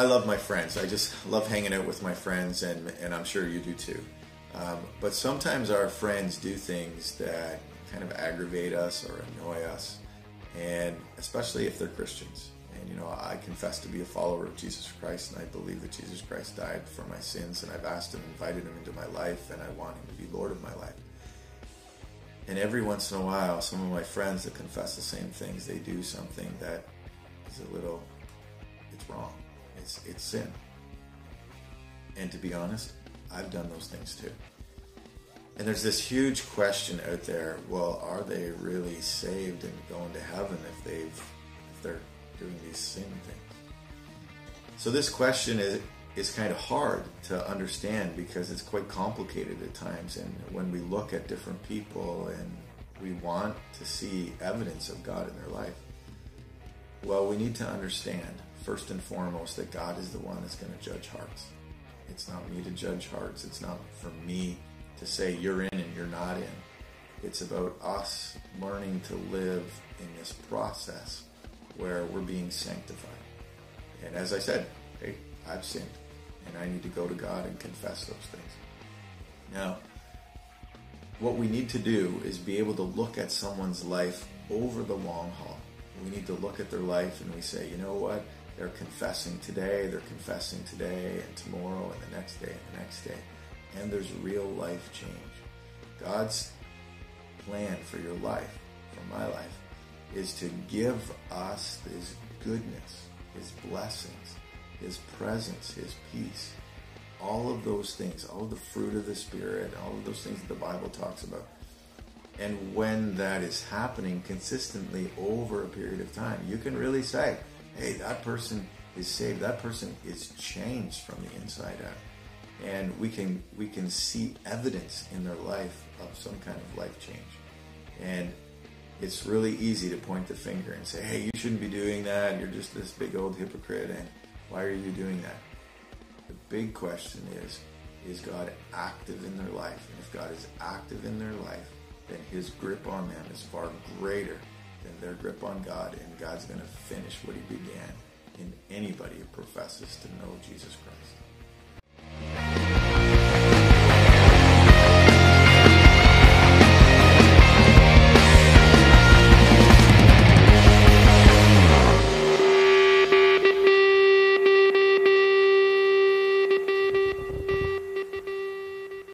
I love my friends. I just love hanging out with my friends, and I'm sure you do too. But sometimes our friends do things that kind of aggravate us or annoy us, and especially if they're Christians. And you know, I confess to be a follower of Jesus Christ, and I believe that Jesus Christ died for my sins, and I've asked him, invited him into my life, and I want him to be Lord of my life. And every once in a while, some of my friends that confess the same things, they do something that is a little, it's wrong. It's sin. And to be honest, I've done those things too. And there's this huge question out there, well, are they really saved and going to heaven if they're doing these sin things? So this question is kind of hard to understand because it's quite complicated at times. And when we look at different people and we want to see evidence of God in their life, well, we need to understand first and foremost that God is the one that's going to judge hearts. It's not me to judge hearts. It's not for me to say you're in and you're not in. It's about us learning to live in this process where we're being sanctified. And as I said, hey, I've sinned, and I need to go to God and confess those things. Now, what we need to do is be able to look at someone's life over the long haul. We need to look at their life and we say, you know what? They're confessing today, and tomorrow, and the next day, And there's real life change. God's plan for your life, for my life, is to give us his goodness, his blessings, his presence, his peace. All of those things, all of the fruit of the Spirit, all of those things that the Bible talks about. And when that is happening consistently over a period of time, you can really say, hey, that person is saved. That person is changed from the inside out. And we can see evidence in their life of some kind of life change. And it's really easy to point the finger and say, hey, you shouldn't be doing that. You're just this big old hypocrite. And why are you doing that? The big question is God active in their life? And if God is active in their life, then his grip on them is far greater than their grip on God, and God's going to finish what he began in anybody who professes to know Jesus Christ.